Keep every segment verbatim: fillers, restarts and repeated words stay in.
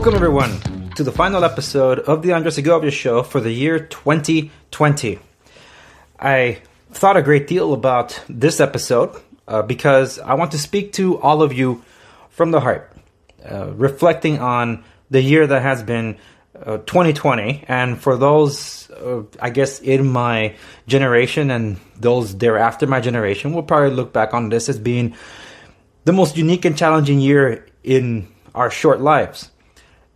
Welcome, everyone, to the final episode of the Andres Segovia Show for the year twenty twenty. I thought a great deal about this episode uh, because I want to speak to all of you from the heart, uh, reflecting on the year that has been uh, twenty twenty, and for those, uh, I guess, in my generation and those thereafter my generation will probably look back on this as being the most unique and challenging year in our short lives.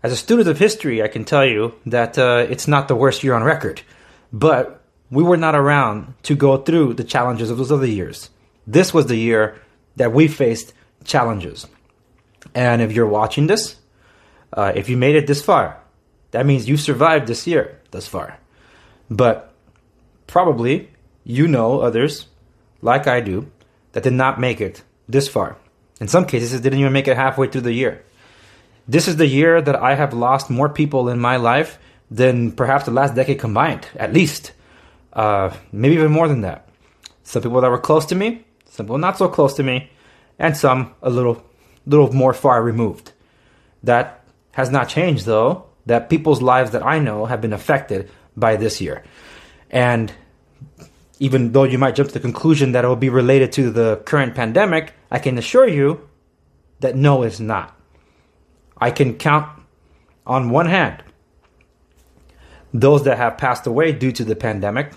As a student of history, I can tell you that uh, it's not the worst year on record, but we were not around to go through the challenges of those other years. This was the year that we faced challenges. And if you're watching this, uh, if you made it this far, that means you survived this year thus far. But probably you know others, like I do, that did not make it this far. In some cases, it didn't even make it halfway through the year. This is the year that I have lost more people in my life than perhaps the last decade combined, at least. Uh, maybe even more than that. Some people that were close to me, some people not so close to me, and some a little, little more far removed. That has not changed, though, that people's lives that I know have been affected by this year. And even though you might jump to the conclusion that it will be related to the current pandemic, I can assure you that no, it's not. I can count on one hand those that have passed away due to the pandemic,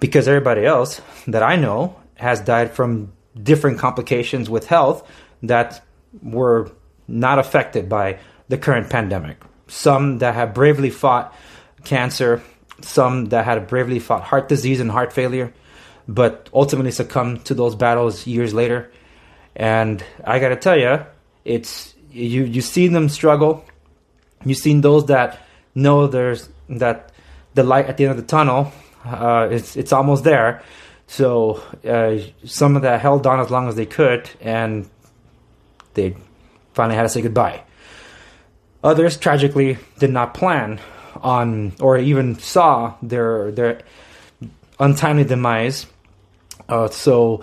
because everybody else that I know has died from different complications with health that were not affected by the current pandemic. Some that have bravely fought cancer, some that had bravely fought heart disease and heart failure, but ultimately succumbed to those battles years later. And I got to tell you, it's You you've seen them struggle. You've seen those that know there's that the light at the end of the tunnel. Uh, it's it's almost there. So uh, some of that held on as long as they could, and they finally had to say goodbye. Others tragically did not plan on or even saw their their untimely demise. Uh, so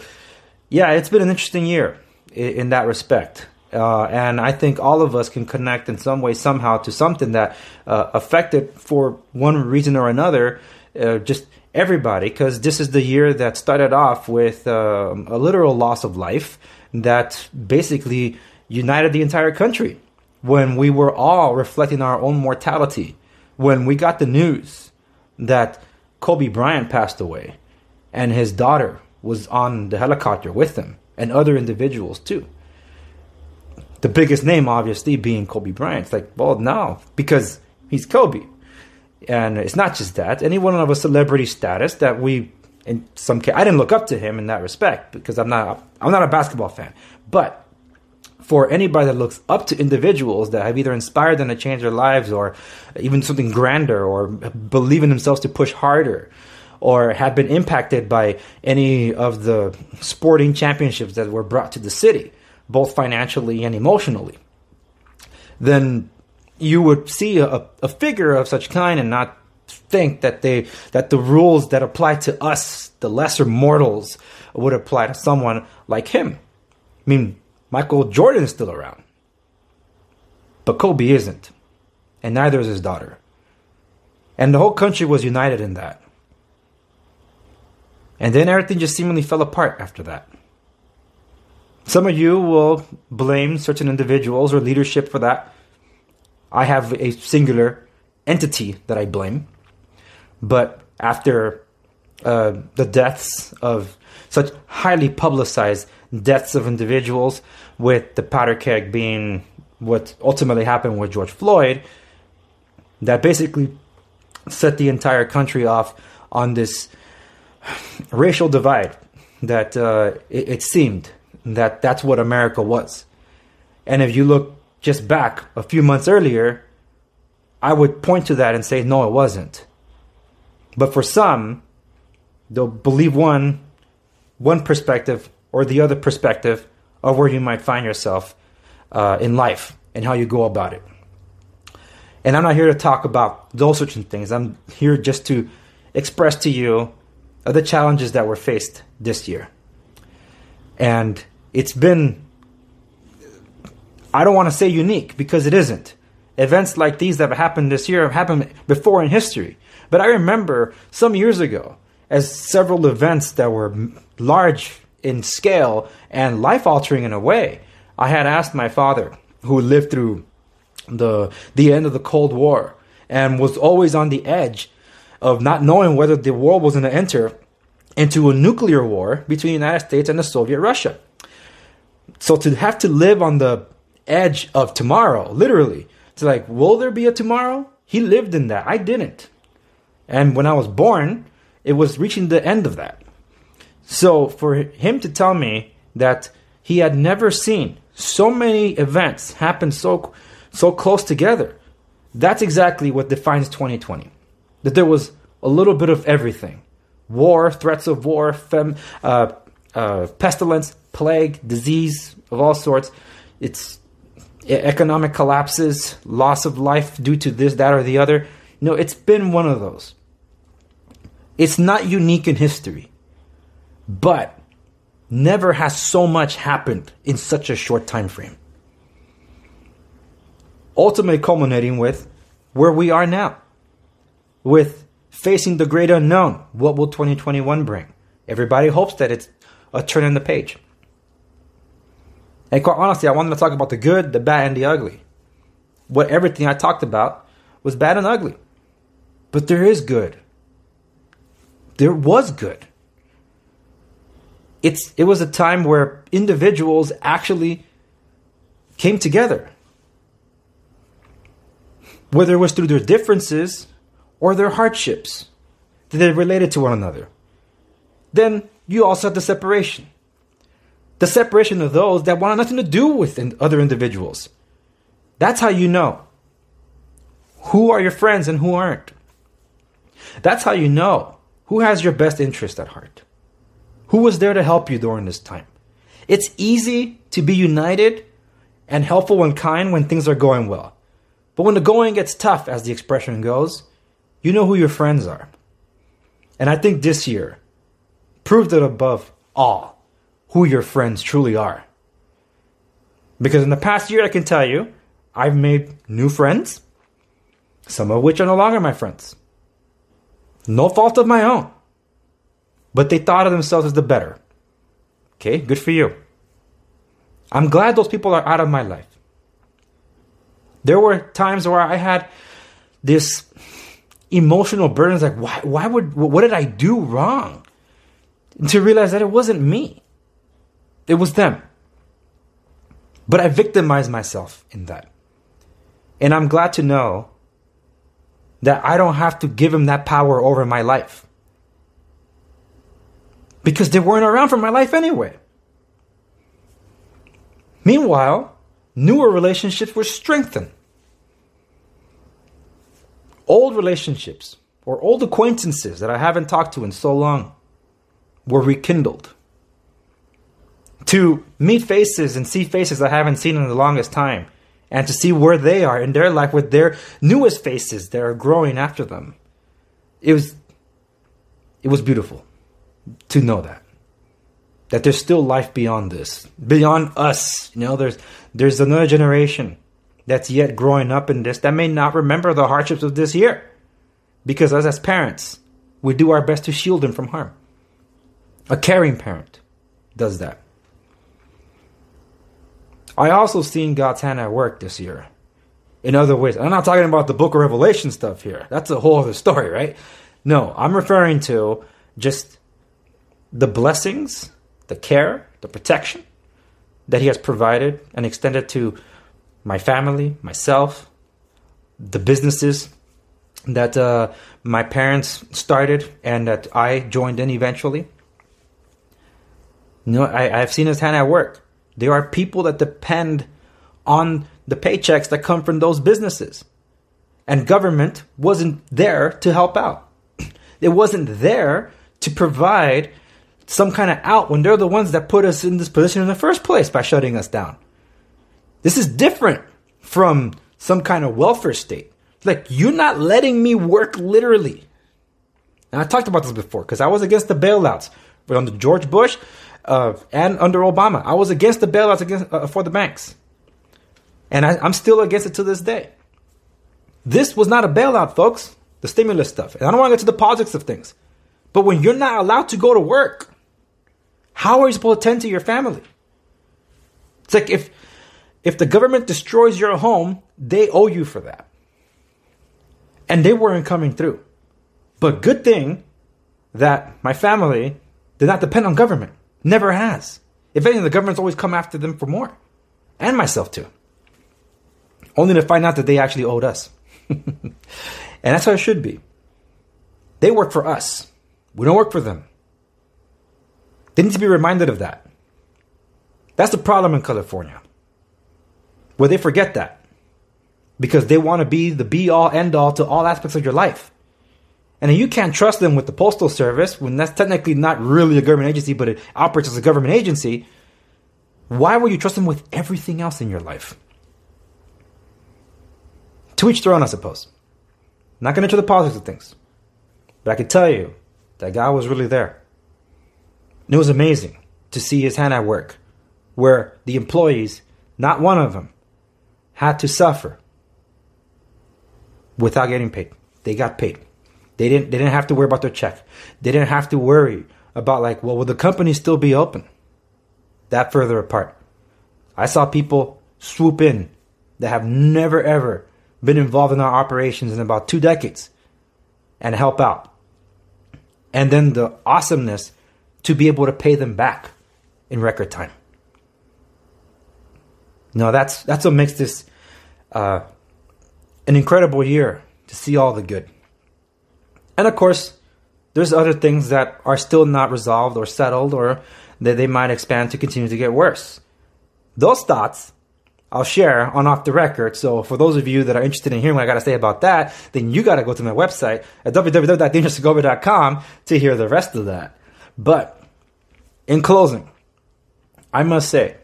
yeah, it's been an interesting year in, in that respect. Uh, and I think all of us can connect in some way, somehow, to something that uh, affected, for one reason or another, uh, just everybody. Because this is the year that started off with uh, a literal loss of life that basically united the entire country. When we were all reflecting our own mortality, when we got the news that Kobe Bryant passed away and his daughter was on the helicopter with him and other individuals too. The biggest name, obviously, being Kobe Bryant. It's like, well, no, because he's Kobe. And it's not just that. Anyone of a celebrity status that we, in some case, I didn't look up to him in that respect because I'm not, I'm not a basketball fan. But for anybody that looks up to individuals that have either inspired them to change their lives or even something grander or believe in themselves to push harder or have been impacted by any of the sporting championships that were brought to the city, both financially and emotionally, then you would see a, a figure of such kind and not think that they that the rules that apply to us, the lesser mortals, would apply to someone like him. I mean, Michael Jordan is still around, but Kobe isn't, and neither is his daughter. And the whole country was united in that. And then everything just seemingly fell apart after that. Some of you will blame certain individuals or leadership for that. I have a singular entity that I blame. But after uh, the deaths of such highly publicized deaths of individuals, with the powder keg being what ultimately happened with George Floyd, that basically set the entire country off on this racial divide that uh, it, it seemed that that's what America was. And if you look just back a few months earlier, I would point to that and say, no, it wasn't. But for some, they'll believe one, one perspective or the other perspective of where you might find yourself uh, in life and how you go about it. And I'm not here to talk about those sorts of things. I'm here just to express to you the challenges that were faced this year. And it's been, I don't want to say unique because it isn't. events like these that have happened this year have happened before in history. But I remember some years ago, as several events that were large in scale and life-altering in a way, I had asked my father, who lived through the the end of the Cold War and was always on the edge of not knowing whether the world was going to enter into a nuclear war between the United States and the Soviet Russia. So to have to live on the edge of tomorrow, literally, it's like, will there be a tomorrow? He lived in that. I didn't. And when I was born, it was reaching the end of that. So for him to tell me that he had never seen so many events happen so so close together, that's exactly what defines twenty twenty. That there was a little bit of everything. War, threats of war, fem, uh, uh, pestilence, plague, disease of all sorts. It's economic collapses, loss of life due to this, that, or the other. No, it's been one of those. It's not unique in history, but never has so much happened in such a short time frame. Ultimately culminating with where we are now, with facing the great unknown. What will twenty twenty-one bring? Everybody hopes that it's a turn in the page. And quite honestly, I wanted to talk about the good, the bad, and the ugly. What everything I talked about was bad and ugly. But there is good. There was good. It's it was a time where individuals actually came together. Whether it was through their differences or their hardships, that they related to one another. Then you also have the separation. The separation of those that want nothing to do with other individuals. That's how you know who are your friends and who aren't. That's how you know who has your best interest at heart? Who was there to help you during this time? It's easy to be united and helpful and kind when things are going well. But when the going gets tough, as the expression goes, you know who your friends are. And I think this year proved it above all who your friends truly are. Because in the past year, I can tell you, I've made new friends, some of which are no longer my friends. No fault of my own. But they thought of themselves as the better. Okay, good for you. I'm glad those people are out of my life. There were times where I had this emotional burden. Like, why, why would, what did I do wrong? And to realize that it wasn't me. It was them. But I victimized myself in that. And I'm glad to know that I don't have to give him that power over my life. Because they weren't around for my life anyway. Meanwhile, newer relationships were strengthened. Old relationships or old acquaintances that I haven't talked to in so long were rekindled. To meet faces and see faces I haven't seen in the longest time. And to see where they are in their life with their newest faces that are growing after them. It was it was beautiful to know that. That there's still life beyond this. Beyond us. You know, there's there's another generation that's yet growing up in this that may not remember the hardships of this year. Because us as parents, we do our best to shield them from harm. A caring parent does that. I also seen God's hand at work this year in other ways. I'm not talking about the Book of Revelation stuff here. That's a whole other story, right? No, I'm referring to just the blessings, the care, the protection that He has provided and extended to my family, myself, the businesses that uh, my parents started and that I joined in eventually. You know, I, I've seen His hand at work. There are people that depend on the paychecks that come from those businesses. And government wasn't there to help out. It wasn't there to provide some kind of out when they're the ones that put us in this position in the first place by shutting us down. This is different from some kind of welfare state. It's like, you're not letting me work literally. And I talked about this before because I was against the bailouts. But under George Bush... Uh, and under Obama, I was against the bailouts against, uh, for the banks. And I, I'm still against it to this day. This was not a bailout, folks, the stimulus stuff. And I don't want to get to the politics of things. But when you're not allowed to go to work, how are you supposed to tend to your family? It's like if if the government destroys your home, they owe you for that. And they weren't coming through. But good thing that my family did not depend on government. Never has. If anything, the government's always come after them for more. And myself too. Only to find out that they actually owed us. And that's how it should be. They work for us. We don't work for them. They need to be reminded of that. That's the problem in California, where they forget that, because they want to be the be-all, end-all to all aspects of your life. And you can't trust them with the Postal Service, when that's technically not really a government agency, but it operates as a government agency. Why would you trust them with everything else in your life? To each their own, I suppose. Not going to enter the politics of things. But I can tell you that God was really there. And it was amazing to see his hand at work, where the employees, not one of them, had to suffer without getting paid. They got paid. They didn't, they didn't have to worry about their check. They didn't have to worry about, like, well, will the company still be open? That further apart. I saw people swoop in that have never, ever been involved in our operations in about two decades and help out. And then the awesomeness to be able to pay them back in record time. No, that's that's what makes this uh, an incredible year, to see all the good. And of course, there's other things that are still not resolved or settled, or that they might expand to continue to get worse. Those thoughts I'll share on Off the Record. So for those of you that are interested in hearing what I got to say about that, then you got to go to my website at w w w dot the andres segovia dot com to hear the rest of that. But in closing, I must say,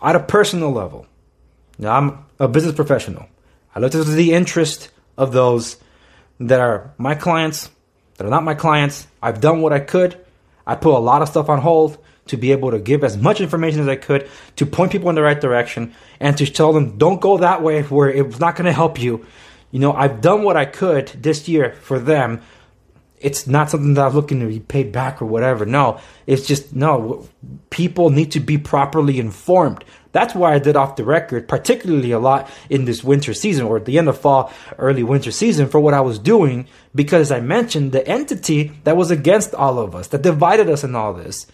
at a personal level, now I'm a business professional. I look to the interest of those that are my clients, that are not my clients. I've done what I could. I put a lot of stuff on hold to be able to give as much information as I could, to point people in the right direction, and to tell them, don't go that way where it's not going to help you. You know, I've done what I could this year for them. It's not something that I'm looking to be paid back or whatever. No, it's just, no, people need to be properly informed. That's why I did Off the Record, particularly a lot in this winter season, or at the end of fall, early winter season, for what I was doing, because I mentioned the entity that was against all of us, that divided us in all this.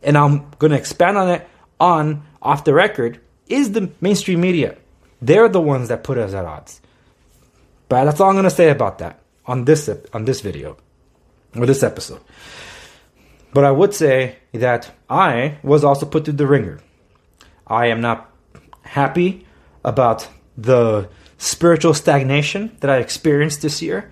And I'm going to expand on it on Off the Record, is the mainstream media. They're the ones that put us at odds. But that's all I'm going to say about that on this on this video, or this episode. But I would say that I was also put through the ringer. I am not happy about the spiritual stagnation that I experienced this year.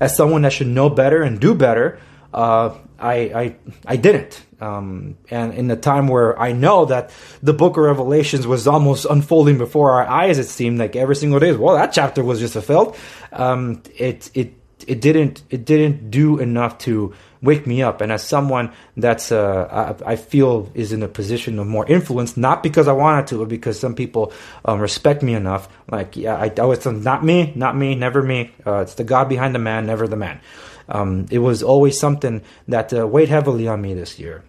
As someone that should know better and do better, uh, I, I I didn't. Um, and in a time where I know that the Book of Revelations was almost unfolding before our eyes, it seemed like every single day. Well, that chapter was just fulfilled. Um, it it it didn't it didn't do enough to wake me up. And as someone that's uh, I, I feel is in a position of more influence, not because I wanted to, but because some people um, respect me enough. Like, yeah, I always not me, not me, never me. Uh, it's the God behind the man, never the man. Um, it was always something that uh, weighed heavily on me this year.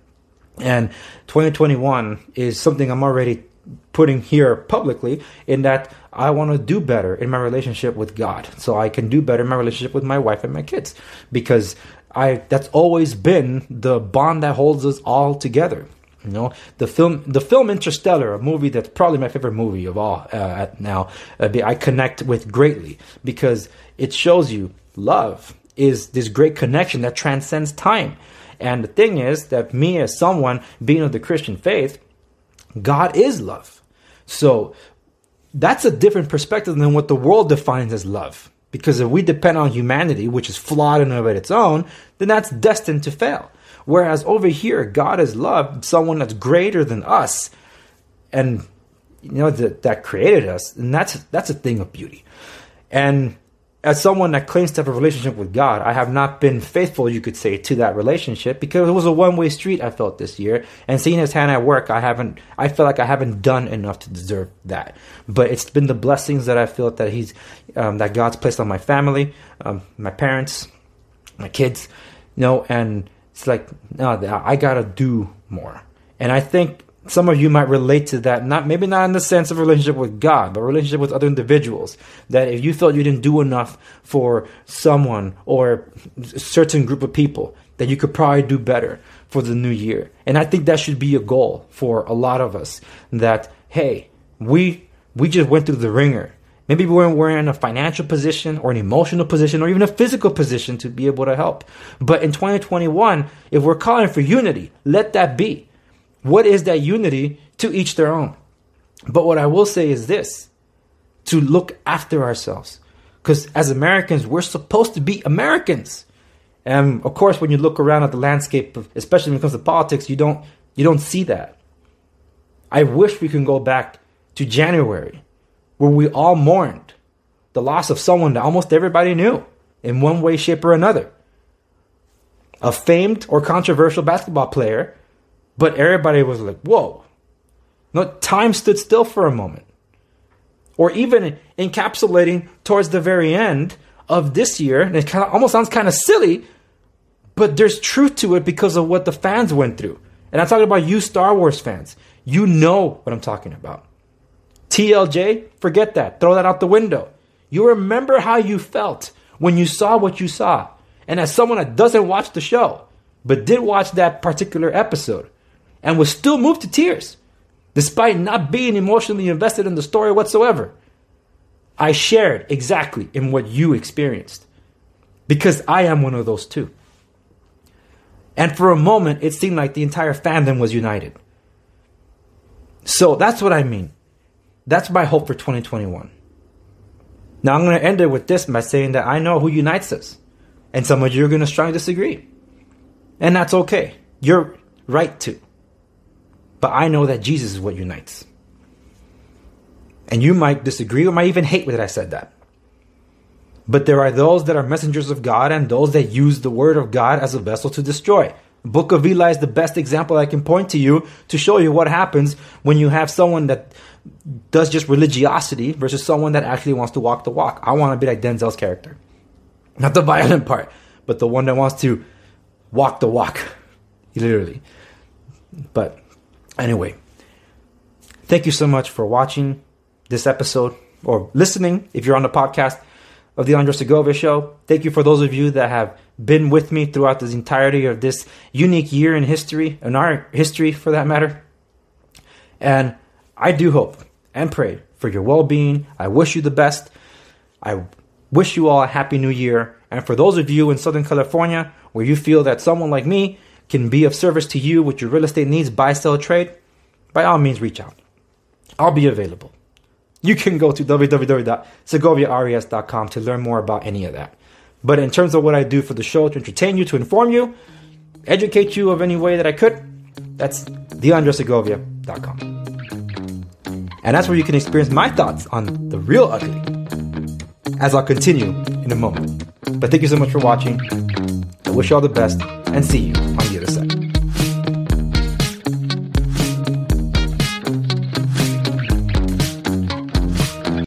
And twenty twenty-one is something I'm already putting here publicly, in that I want to do better in my relationship with God, so I can do better in my relationship with my wife and my kids, because I that's always been the bond that holds us all together. You know, the film, the film Interstellar, a movie that's probably my favorite movie of all uh, now, uh, I connect with greatly, because it shows you love is this great connection that transcends time. And the thing is that me, as someone being of the Christian faith, God is love. So that's a different perspective than what the world defines as love. Because if we depend on humanity, which is flawed in and of its own, then that's destined to fail. Whereas over here, God is love, someone that's greater than us, and you know that, that created us, and that's that's a thing of beauty. And as someone that claims to have a relationship with God, I have not been faithful, you could say, to that relationship, because it was a one-way street, I felt, this year. And seeing his hand at work, I haven't, I feel like I haven't done enough to deserve that. But it's been the blessings that I felt that he's, um, that God's placed on my family, um, my parents, my kids, you know, and it's like, no, I gotta do more. And I think some of you might relate to that, not maybe not in the sense of relationship with God, but relationship with other individuals, that if you felt you didn't do enough for someone or a certain group of people, that you could probably do better for the new year. And I think that should be a goal for a lot of us, that, hey, we we just went through the ringer. Maybe we're, we're in a financial position or an emotional position or even a physical position to be able to help. But in twenty twenty-one, if we're calling for unity, let that be. What is that unity? To each their own. But what I will say is this, to look after ourselves. Because as Americans, we're supposed to be Americans. And of course, when you look around at the landscape, of, especially when it comes to politics, you don't, you don't see that. I wish we can go back to January, where we all mourned the loss of someone that almost everybody knew in one way, shape, or another. A famed or controversial basketball player. But everybody was like, whoa. No, time stood still for a moment. Or even encapsulating towards the very end of this year, and it kind of almost sounds kind of silly, but there's truth to it because of what the fans went through. And I'm talking about you Star Wars fans. You know what I'm talking about. T L J, forget that. Throw that out the window. You remember how you felt when you saw what you saw. And as someone that doesn't watch the show, but did watch that particular episode, and was still moved to tears, despite not being emotionally invested in the story whatsoever. I shared exactly in what you experienced, because I am one of those too. And for a moment, it seemed like the entire fandom was united. So that's what I mean. That's my hope for twenty twenty-one. Now I'm going to end it with this by saying that I know who unites us, and some of you are going to strongly disagree. And that's okay. You're right to. But I know that Jesus is what unites. And you might disagree or might even hate that I said that. But there are those that are messengers of God and those that use the word of God as a vessel to destroy. Book of Eli is the best example I can point to you to show you what happens when you have someone that does just religiosity versus someone that actually wants to walk the walk. I want to be like Denzel's character. Not the violent part, but the one that wants to walk the walk, literally. But anyway, thank you so much for watching this episode or listening if you're on the podcast of the Andres Segovia Show. Thank you for those of you that have been with me throughout the entirety of this unique year in history, in our history for that matter. And I do hope and pray for your well-being. I wish you the best. I wish you all a happy new year. And for those of you in Southern California where you feel that someone like me can be of service to you with your real estate needs, buy, sell, trade, by all means, reach out. I'll be available. You can go to w w w dot segovia a r e s dot com to learn more about any of that. But in terms of what I do for the show, to entertain you, to inform you, educate you of any way that I could, that's the andres segovia dot com. And that's where you can experience my thoughts on the real ugly, as I'll continue in a moment. But thank you so much for watching. I wish you all the best and see you on